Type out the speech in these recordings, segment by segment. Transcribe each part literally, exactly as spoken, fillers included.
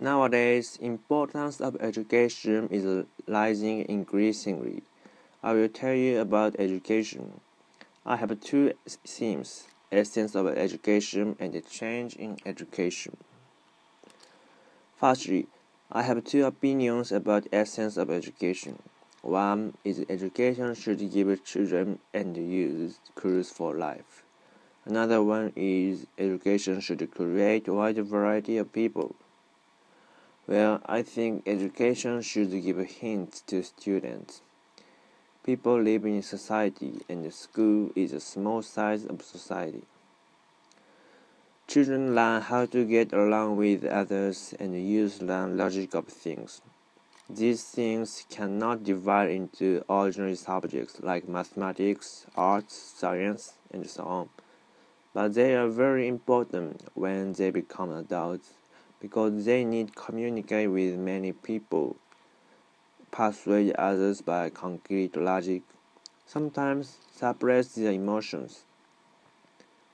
Nowadays, importance of education is rising increasingly. I will tell you about education. I have two themes, essence of education and the change in education. Firstly, I have two opinions about essence of education. One is education should give children and youth clues for life. Another one is education should create a wide variety of people. Well, I think education should give hints to students. People live in society, and the school is a small size of society. Children learn how to get along with others, and youth learn logic of things. These things cannot divide into ordinary subjects like mathematics, arts, science, and so on. But they are very important when they become adults, because they need to communicate with many people, persuade others by concrete logic, sometimes suppress their emotions.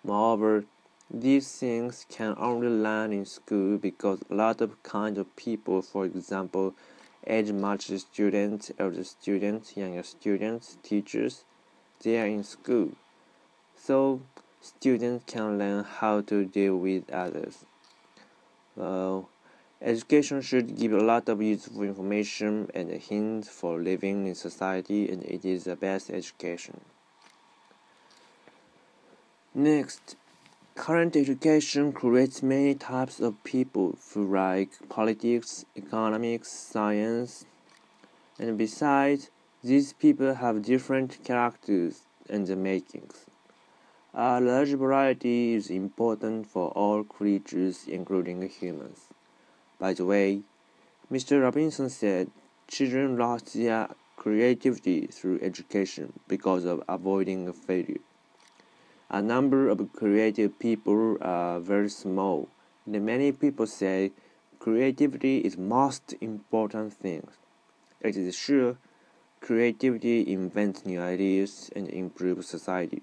Moreover, these things can only learn in school because a lot of kinds of people, for example, age-matched students, elder students, younger students, teachers, they are in school. So, students can learn how to deal with others. Well, education should give a lot of useful information and hints for living in society, and it is the best education. Next, current education creates many types of people who like politics, economics, science, and besides, these people have different characters and the makings. A large variety is important for all creatures, including humans. By the way, Mister Robinson said children lost their creativity through education because of avoiding failure. A number of creative people are very small, and many people say creativity is the most important thing. It is sure, creativity invents new ideas and improves society.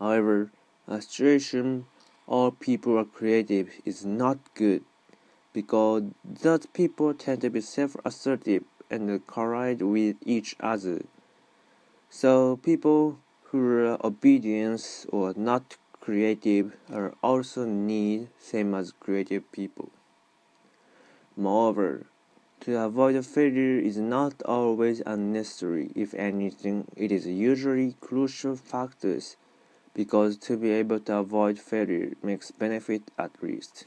However, a situation all people are creative is not good, because those people tend to be self-assertive and collide with each other. So people who are obedient or not creative are also need same as creative people. Moreover, to avoid failure is not always unnecessary. If anything, it is usually crucial factors, because to be able to avoid failure makes benefit at risk.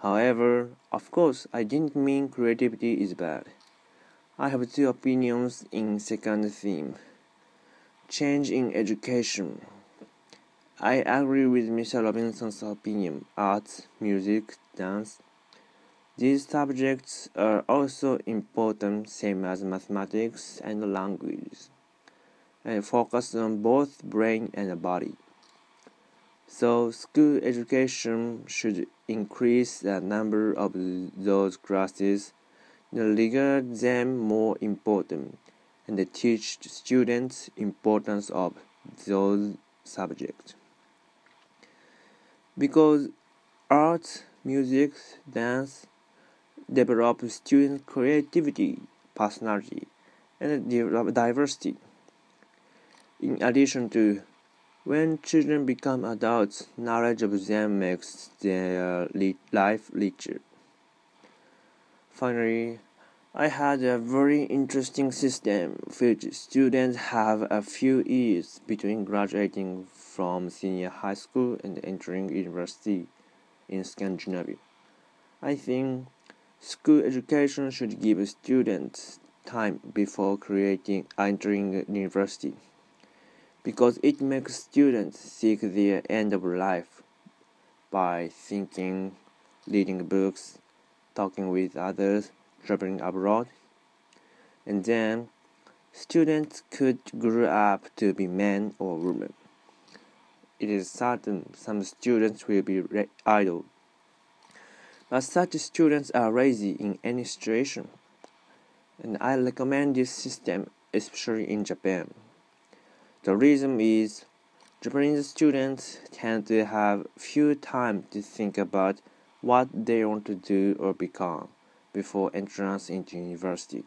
However, of course, I didn't mean creativity is bad. I have two opinions in second theme, change in education. I agree with Mister Robinson's opinion. Arts, music, dance. These subjects are also important, same as mathematics and language, and focus on both brain and body. So, school education should increase the number of those classes and regard them more important, and teach students importance of those subjects. Because arts, music, dance develop student creativity, personality, and diversity. In addition to, when children become adults, knowledge of them makes their life richer. Finally, I had a very interesting system which students have a few years between graduating from senior high school and entering university in Scandinavia. I think school education should give students time before creating entering university, because it makes students seek their end of life by thinking, reading books, talking with others, traveling abroad. And then, students could grow up to be men or women. It is certain some students will be idle, but such students are lazy in any situation. And I recommend this system, especially in Japan. The reason is, Japanese students tend to have few time to think about what they want to do or become before entrance into university.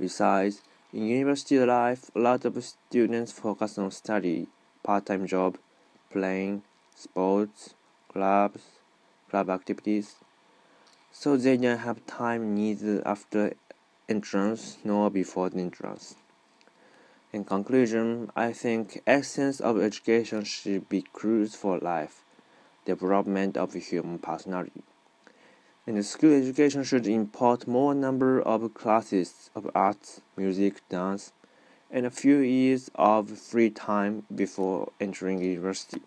Besides, in university life, a lot of students focus on study, part-time job, playing, sports, clubs, club activities, so they don't have time neither after entrance nor before the entrance. In conclusion, I think essence of education should be crucial for life, development of human personality. And the school education should import more number of classes of arts, music, dance, and a few years of free time before entering university.